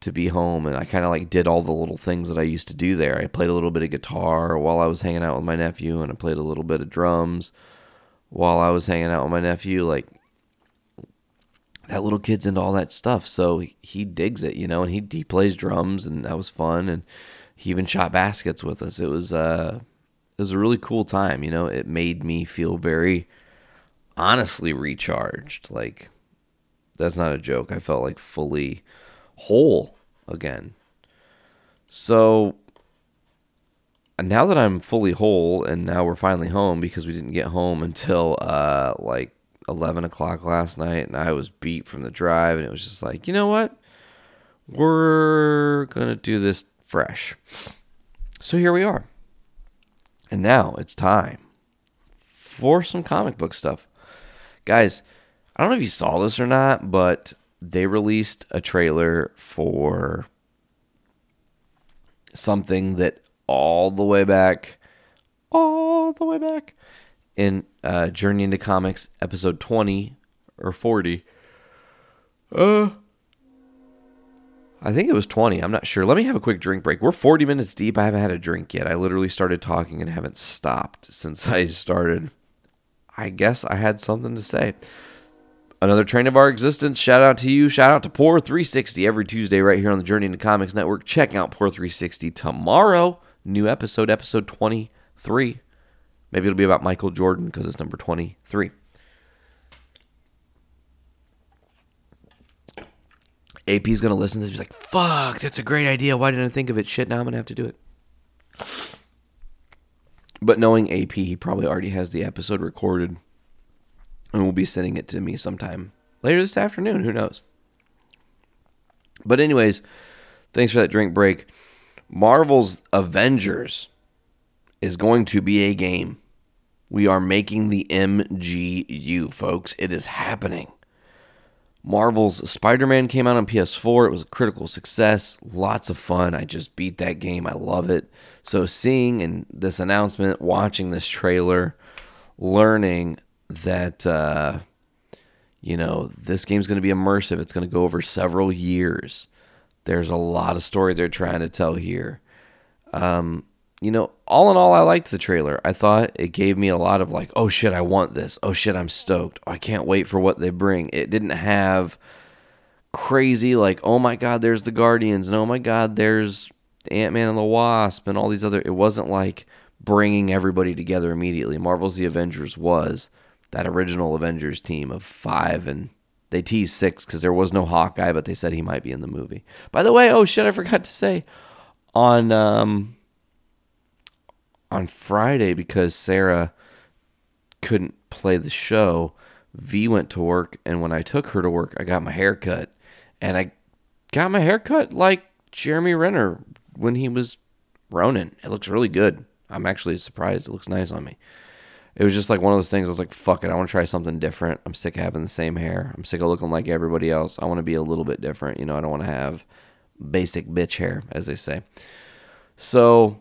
to be home, and I kind of, like, did all the little things that I used to do there. I played a little bit of guitar while I was hanging out with my nephew, and I played a little bit of drums while I was hanging out with my nephew. Like, that little kid's into all that stuff, so he, he digs it, you know, and he, he plays drums, and that was fun, and he even shot baskets with us. It was, uh, it was a really cool time, you know. It made me feel very, honestly, recharged. Like, that's not a joke. I felt, like, fully whole again. So... now that I'm fully whole, and now we're finally home, because we didn't get home until uh, like eleven o'clock last night, and I was beat from the drive, and it was just like, you know what? We're going to do this fresh. So here we are. And now it's time for some comic book stuff. Guys, I don't know if you saw this or not, but they released a trailer for something that all the way back, all the way back in uh, Journey into Comics, episode twenty or forty. Uh, I think it was twenty. I'm not sure. Let me have a quick drink break. We're forty minutes deep. I haven't had a drink yet. I literally started talking and haven't stopped since I started. I guess I had something to say. Another train of our existence. Shout out to you. Shout out to Poor three sixty every Tuesday right here on the Journey into Comics Network. Check out Poor three sixty tomorrow. New episode, episode twenty-three. Maybe it'll be about Michael Jordan because it's number twenty-three. A P's going to listen to this and be like, fuck, that's a great idea. Why didn't I think of it? Shit, now I'm going to have to do it. But knowing A P, he probably already has the episode recorded and will be sending it to me sometime later this afternoon. Who knows? But anyways, thanks for that drink break. Marvel's Avengers is going to be a game. We are making the M G U, folks. It is happening. Marvel's Spider-Man came out on P S four. It was a critical success. Lots of fun. I just beat that game. I love it. So seeing in this announcement, watching this trailer, learning that, uh, you know, this game's going to be immersive. It's going to go over several years. There's a lot of story they're trying to tell here. Um, you know, all in all, I liked the trailer. I thought it gave me a lot of like, oh shit, I want this. Oh shit, I'm stoked. Oh, I can't wait for what they bring. It didn't have crazy like, oh my God, there's the Guardians. And oh my God, there's Ant-Man and the Wasp and all these other. It wasn't like bringing everybody together immediately. Marvel's The Avengers was that original Avengers team of five, and they teased six because there was no Hawkeye, but they said he might be in the movie. By the way, oh shit, I forgot to say, on um, on Friday, because Sarah couldn't play the show, V went to work, and when I took her to work, I got my hair cut. And I got my hair cut like Jeremy Renner when he was Ronin. It looks really good. I'm actually surprised. It looks nice on me. It was just like one of those things. I was like, fuck it. I want to try something different. I'm sick of having the same hair. I'm sick of looking like everybody else. I want to be a little bit different. You know, I don't want to have basic bitch hair, as they say. So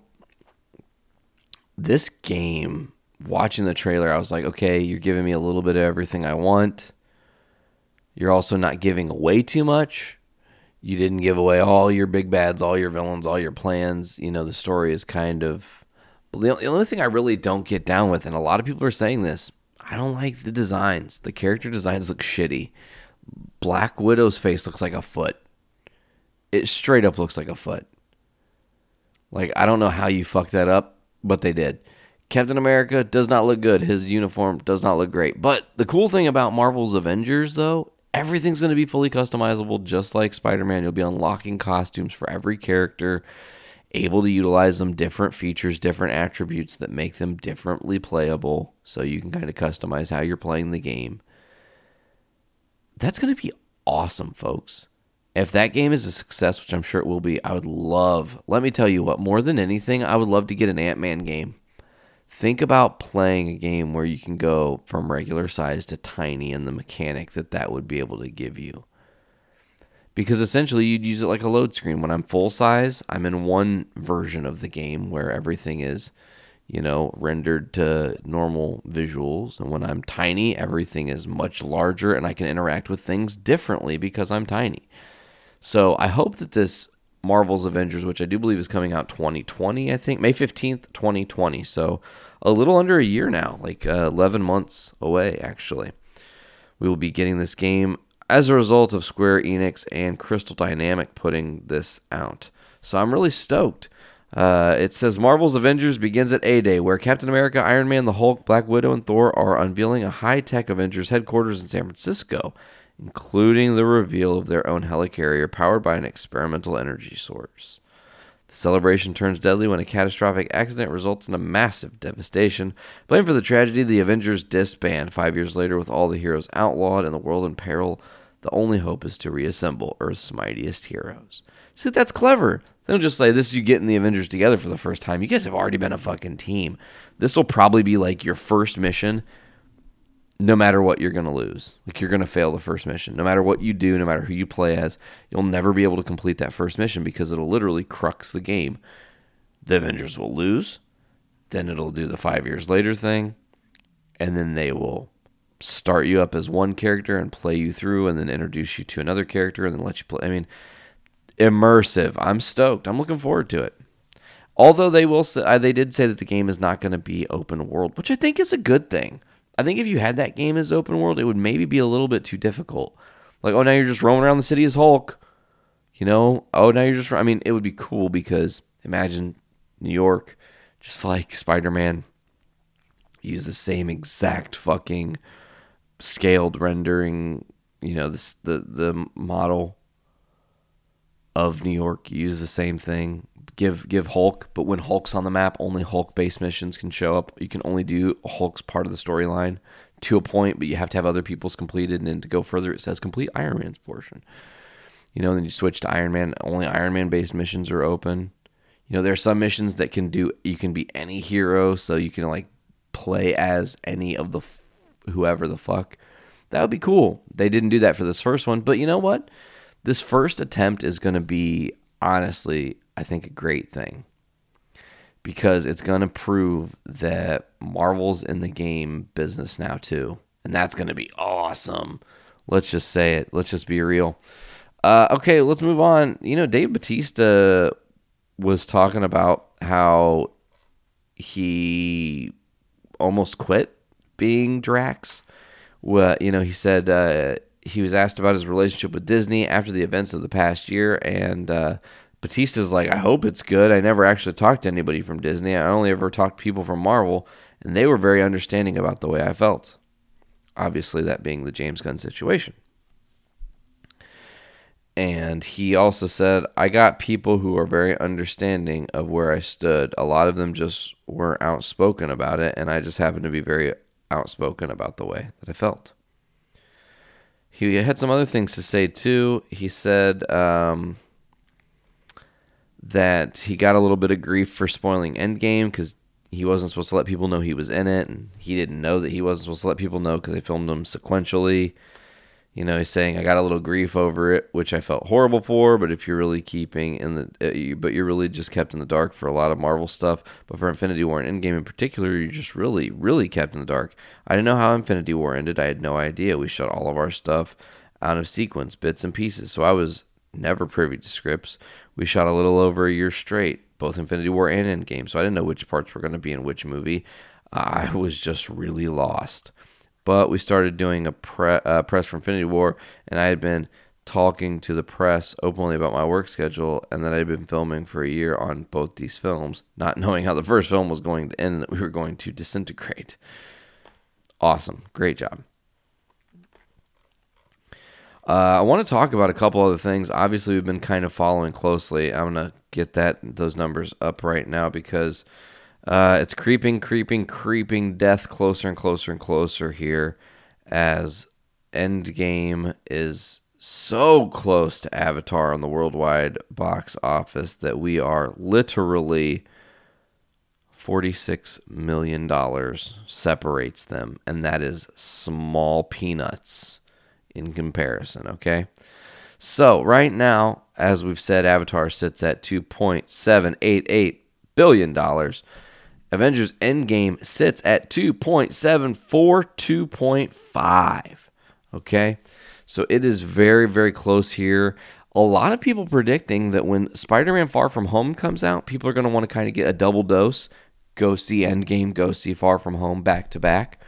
this game, watching the trailer, I was like, okay, you're giving me a little bit of everything I want. You're also not giving away too much. You didn't give away all your big bads, all your villains, all your plans. You know, the story is kind of The only thing I really don't get down with, and a lot of people are saying this, I don't like the designs. The character designs look shitty. Black Widow's face looks like a foot. It straight up looks like a foot. Like, I don't know how you fucked that up, but they did. Captain America does not look good. His uniform does not look great. But the cool thing about Marvel's Avengers, though, everything's going to be fully customizable, just like Spider-Man. You'll be unlocking costumes for every character, able to utilize them, different features, different attributes that make them differently playable, so you can kind of customize how you're playing the game. That's going to be awesome, folks. If that game is a success, which I'm sure it will be, I would love, let me tell you what, more than anything, I would love to get an Ant-Man game. Think about playing a game where you can go from regular size to tiny and the mechanic that that would be able to give you. Because essentially you'd use it like a load screen. When I'm full size, I'm in one version of the game where everything is, you know, rendered to normal visuals. And when I'm tiny, everything is much larger and I can interact with things differently because I'm tiny. So I hope that this Marvel's Avengers, which I do believe is coming out twenty twenty, I think, May fifteenth, twenty twenty. So a little under a year now, like uh, eleven months away, actually. We will be getting this game as a result of Square Enix and Crystal Dynamics putting this out. So I'm really stoked. Uh, it says, Marvel's Avengers begins at A-Day, where Captain America, Iron Man, the Hulk, Black Widow, and Thor are unveiling a high-tech Avengers headquarters in San Francisco, including the reveal of their own helicarrier powered by an experimental energy source. The celebration turns deadly when a catastrophic accident results in a massive devastation. Blamed for the tragedy, the Avengers disband. Five years later, with all the heroes outlawed and the world in peril, the only hope is to reassemble Earth's mightiest heroes. See, that's clever. They don't just say, this is you getting the Avengers together for the first time. You guys have already been a fucking team. This will probably be like your first mission. No matter what, you're going to lose. Like, you're going to fail the first mission. No matter what you do, no matter who you play as, you'll never be able to complete that first mission because it'll literally crux the game. The Avengers will lose. Then it'll do the five years later thing. And then they will start you up as one character and play you through and then introduce you to another character and then let you play. I mean, immersive. I'm stoked. I'm looking forward to it. Although they will say, they did say that the game is not going to be open world, which I think is a good thing. I think if you had that game as open world, it would maybe be a little bit too difficult. Like, oh, now you're just roaming around the city as Hulk. You know? Oh, now you're just... I mean, it would be cool because imagine New York, just like Spider-Man, use the same exact fucking scaled rendering, you know, this, the, the model of New York. Use the same thing. Give give Hulk, but when Hulk's on the map, only Hulk-based missions can show up. You can only do Hulk's part of the storyline to a point, but you have to have other people's completed, and then to go further, it says complete Iron Man's portion. You know, then you switch to Iron Man. Only Iron Man-based missions are open. You know, there are some missions that can do, you can be any hero, so you can, like, play as any of the, f- whoever the fuck. That would be cool. They didn't do that for this first one, but you know what? This first attempt is going to be, honestly, I think a great thing, because it's going to prove that Marvel's in the game business now too, and that's going to be awesome. Let's just say it. Let's just be real. Uh, okay, let's move on. You know, Dave Bautista was talking about how he almost quit being Drax. Well, you know, he said uh, he was asked about his relationship with Disney after the events of the past year, and uh, Batista's like, I hope it's good. I never actually talked to anybody from Disney. I only ever talked to people from Marvel, and they were very understanding about the way I felt. Obviously, that being the James Gunn situation. And he also said, I got people who are very understanding of where I stood. A lot of them just were outspoken about it, and I just happened to be very outspoken about the way that I felt. He had some other things to say, too. He said... Um, that he got a little bit of grief for spoiling Endgame because he wasn't supposed to let people know he was in it, and he didn't know that he wasn't supposed to let people know because they filmed him sequentially. You know, he's saying, I got a little grief over it, which I felt horrible for, but if you're really keeping in the... Uh, you, but you're really just kept in the dark for a lot of Marvel stuff, but for Infinity War and Endgame in particular, you're just really, really kept in the dark. I didn't know how Infinity War ended. I had no idea. We shot all of our stuff out of sequence, bits and pieces, so I was never privy to scripts. We shot a little over a year straight, both Infinity War and Endgame, so I didn't know which parts were going to be in which movie. I was just really lost. But we started doing a pre- uh, press for Infinity War, and I had been talking to the press openly about my work schedule, and that I'd been filming for a year on both these films, not knowing how the first film was going to end and that we were going to disintegrate. Awesome. Great job. Uh, I want to talk about a couple other things. Obviously, we've been kind of following closely. I'm going to get that those numbers up right now because uh, it's creeping, creeping, creeping death closer and closer and closer here as Endgame is so close to Avatar on the worldwide box office that we are literally forty-six million dollars separates them, and that is small peanuts in comparison, okay? So right now, as we've said, Avatar sits at two point seven eight eight billion dollars. Avengers Endgame sits at two point seven four two point five, okay? So it is very, very close here. A lot of people predicting that when Spider-Man Far From Home comes out, people are going to want to kind of get a double dose. Go see Endgame, go see Far From Home back to back.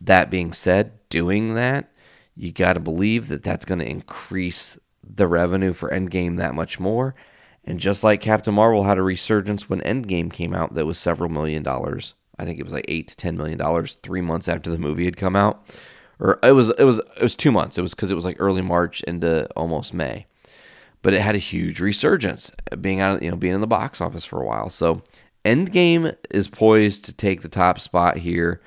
That being said, doing that, you got to believe that that's going to increase the revenue for Endgame that much more. And just like Captain Marvel had a resurgence when Endgame came out that was several million dollars. I think it was like eight to ten million dollars three months after the movie had come out. Or it was it was it was two months. It was because it was like early March into almost May, but it had a huge resurgence being out, you know, being in the box office for a while. So Endgame is poised to take the top spot here.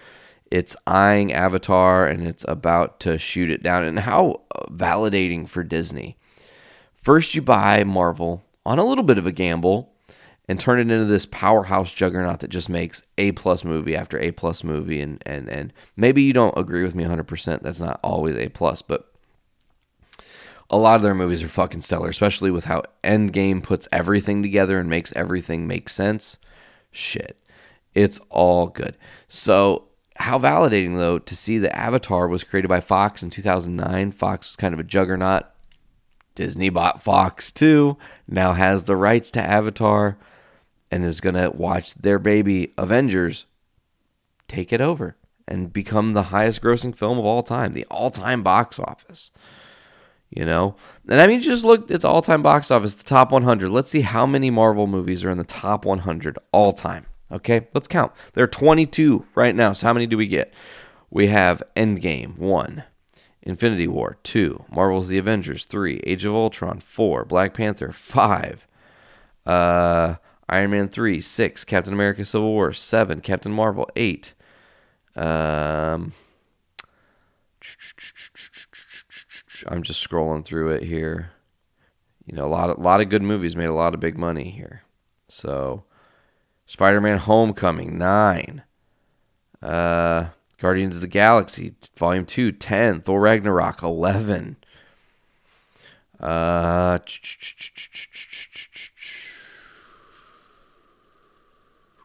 It's eyeing Avatar and it's about to shoot it down. And how validating for Disney! First, you buy Marvel on a little bit of a gamble and turn it into this powerhouse juggernaut that just makes A-plus movie after A-plus movie, and, and, and maybe you don't agree with me one hundred percent. That's not always A-plus, but a lot of their movies are fucking stellar, especially with how Endgame puts everything together and makes everything make sense. Shit. It's all good. So how validating, though, to see that Avatar was created by Fox in two thousand nine. Fox was kind of a juggernaut. Disney bought Fox, too, now has the rights to Avatar, and is going to watch their baby Avengers take it over and become the highest grossing film of all time, the all-time box office, you know? And I mean, just look at the all-time box office, the top one hundred. Let's see how many Marvel movies are in the top one hundred all time, okay? Let's count. There are twenty-two right now, so how many do we get? We have Endgame, one. Infinity War, two. Marvel's The Avengers, three. Age of Ultron, four. Black Panther, five. Uh... Iron Man three, six, Captain America Civil War, seven, Captain Marvel, eight. Um, I'm just scrolling through it here. You know, a lot of, lot of good movies made a lot of big money here. So, Spider-Man Homecoming, nine. Uh, Guardians of the Galaxy, Volume two, ten. Thor Ragnarok, eleven. Uh...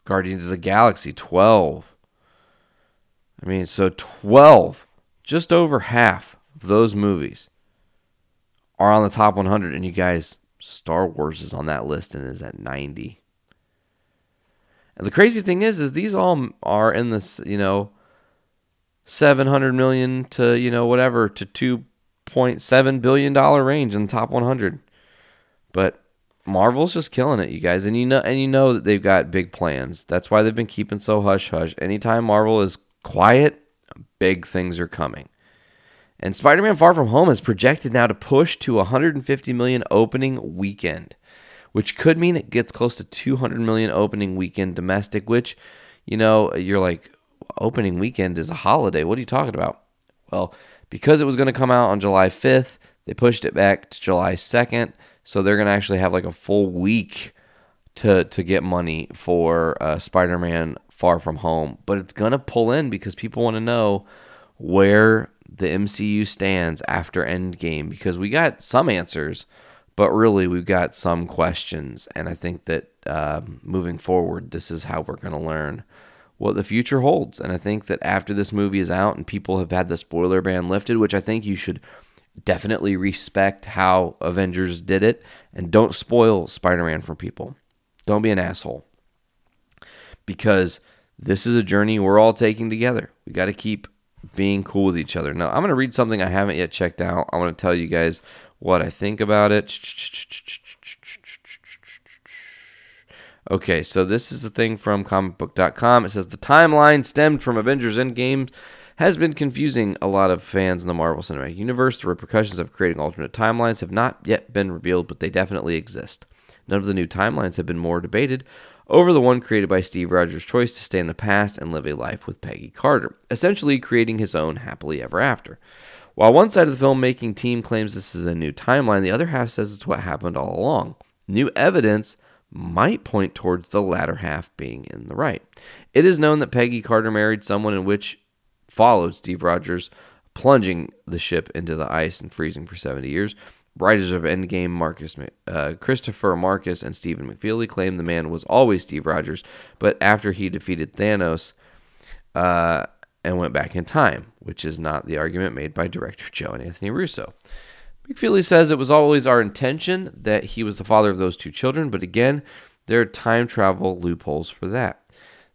Guardians of the Galaxy, twelve. I mean, so twelve, just over half of those movies are on the top one hundred. And you guys, Star Wars is on that list and is at ninety. And the crazy thing is, is these all are in this, you know, seven hundred million to, you know, whatever, to two point seven billion dollars range in the top one hundred. But Marvel's just killing it, you guys, and you know, and you know that they've got big plans. That's why they've been keeping so hush hush. Anytime Marvel is quiet, big things are coming. And Spider-Man: Far From Home is projected now to push to one hundred fifty million opening weekend, which could mean it gets close to two hundred million opening weekend domestic. Which, you know, you're like, opening weekend is a holiday. What are you talking about? Well, because it was going to come out on July fifth, they pushed it back to July second. So they're going to actually have like a full week to to get money for uh, Spider-Man Far From Home. But it's going to pull in because people want to know where the M C U stands after Endgame. Because we got some answers, but really we've got some questions. And I think that uh, moving forward, this is how we're going to learn what the future holds. And I think that after this movie is out and people have had the spoiler ban lifted, which I think you should definitely respect how Avengers did it, and don't spoil Spider-Man for people. Don't be an asshole, because this is a journey we're all taking together. We got to keep being cool with each other. Now, I'm going to read something I haven't yet checked out. I want to tell you guys what I think about it. Okay, so this is the thing from comic book dot com. It says, the timeline stemmed from Avengers Endgame has been confusing a lot of fans in the Marvel Cinematic Universe. The repercussions of creating alternate timelines have not yet been revealed, but they definitely exist. None of the new timelines have been more debated over the one created by Steve Rogers' choice to stay in the past and live a life with Peggy Carter, essentially creating his own happily ever after. While one side of the filmmaking team claims this is a new timeline, the other half says it's what happened all along. New evidence might point towards the latter half being in the right. It is known that Peggy Carter married someone in which followed Steve Rogers, plunging the ship into the ice and freezing for seventy years. Writers of Endgame, Marcus, uh, Christopher Marcus and Stephen McFeely claim the man was always Steve Rogers, but after he defeated Thanos uh, and went back in time, which is not the argument made by director Joe and Anthony Russo. McFeely says it was always our intention that he was the father of those two children, but again, there are time travel loopholes for that.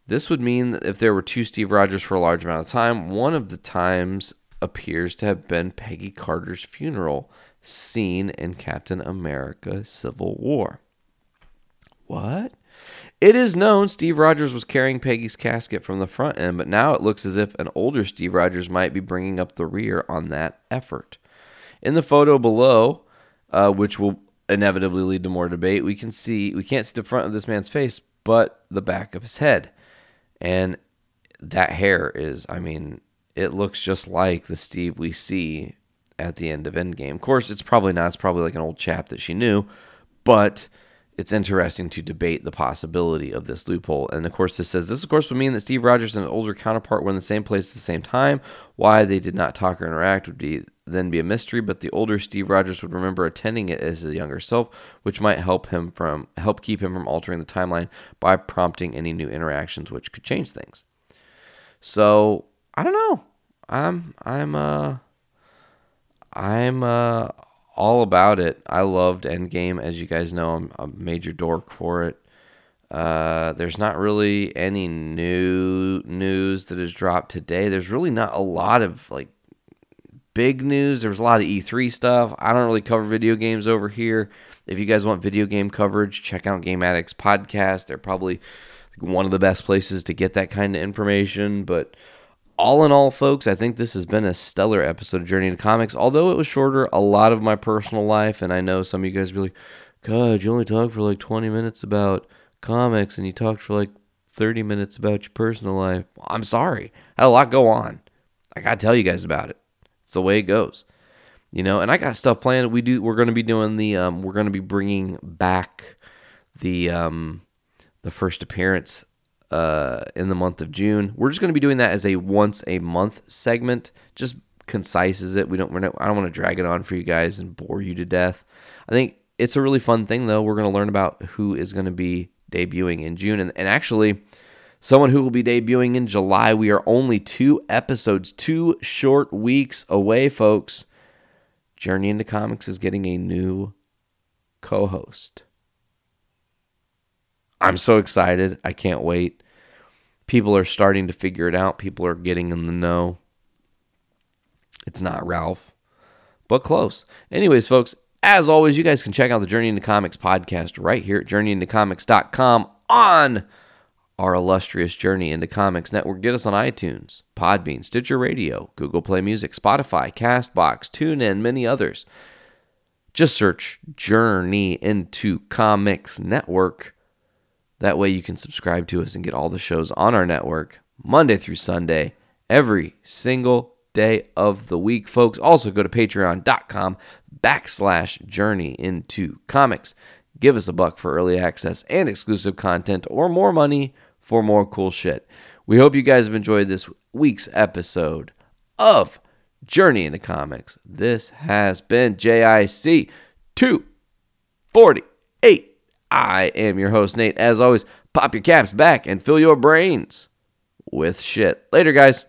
This would mean that if there were two Steve Rogers for a large amount of time, one of the times appears to have been Peggy Carter's funeral scene in Captain America Civil War. What? It is known Steve Rogers was carrying Peggy's casket from the front end, but now it looks as if an older Steve Rogers might be bringing up the rear on that effort. In the photo below, uh, which will inevitably lead to more debate, we can see we can't see the front of this man's face, but the back of his head. And that hair is, I mean, it looks just like the Steve we see at the end of Endgame. Of course, it's probably not. It's probably like an old chap that she knew, but it's interesting to debate the possibility of this loophole. And, of course, this says, this, of course, would mean that Steve Rogers and his older counterpart were in the same place at the same time. Why they did not talk or interact would be then be a mystery, but the older Steve Rogers would remember attending it as his younger self, which might help him from help keep him from altering the timeline by prompting any new interactions, which could change things. So I don't know. I'm I'm uh I'm uh all about it. I loved Endgame, as you guys know. I'm a major dork for it. Uh, there's not really any new news that has dropped today. There's really not a lot of like. Big news. There was a lot of E three stuff. I don't really cover video games over here. If you guys want video game coverage, check out Game Addicts podcast. They're probably one of the best places to get that kind of information. But all in all, folks, I think this has been a stellar episode of Journey into Comics. Although it was shorter, a lot of my personal life, and I know some of you guys will be like, God, you only talked for like twenty minutes about comics, and you talked for like thirty minutes about your personal life. I'm sorry. I had a lot go on. I got to tell you guys about it. It's the way it goes, you know, and I got stuff planned. We do, we're going to be doing the, um, we're going to be bringing back the, um, the first appearance, uh, in the month of June. We're just going to be doing that as a once a month segment, just concise as it. We don't, we're not, I don't want to drag it on for you guys and bore you to death. I think it's a really fun thing though. We're going to learn about who is going to be debuting in June and, and actually someone who will be debuting in July. We are only two episodes, two short weeks away, folks. Journey into Comics is getting a new co-host. I'm so excited. I can't wait. People are starting to figure it out. People are getting in the know. It's not Ralph, but close. Anyways, folks, as always, you guys can check out the Journey into Comics podcast right here at journey into comics dot com on our illustrious Journey into Comics network. Get us on iTunes, Podbean, Stitcher Radio, Google Play Music, Spotify, CastBox, TuneIn, many others. Just search Journey into Comics Network. That way you can subscribe to us and get all the shows on our network Monday through Sunday, every single day of the week, folks. Also go to patreon.com backslash Journey into Comics. Give us a buck for early access and exclusive content, or more money for more cool shit. We hope you guys have enjoyed this week's episode of Journey into Comics. This has been J I C two forty-eight. I am your host, Nate. As always, pop your caps back and fill your brains with shit. Later, guys.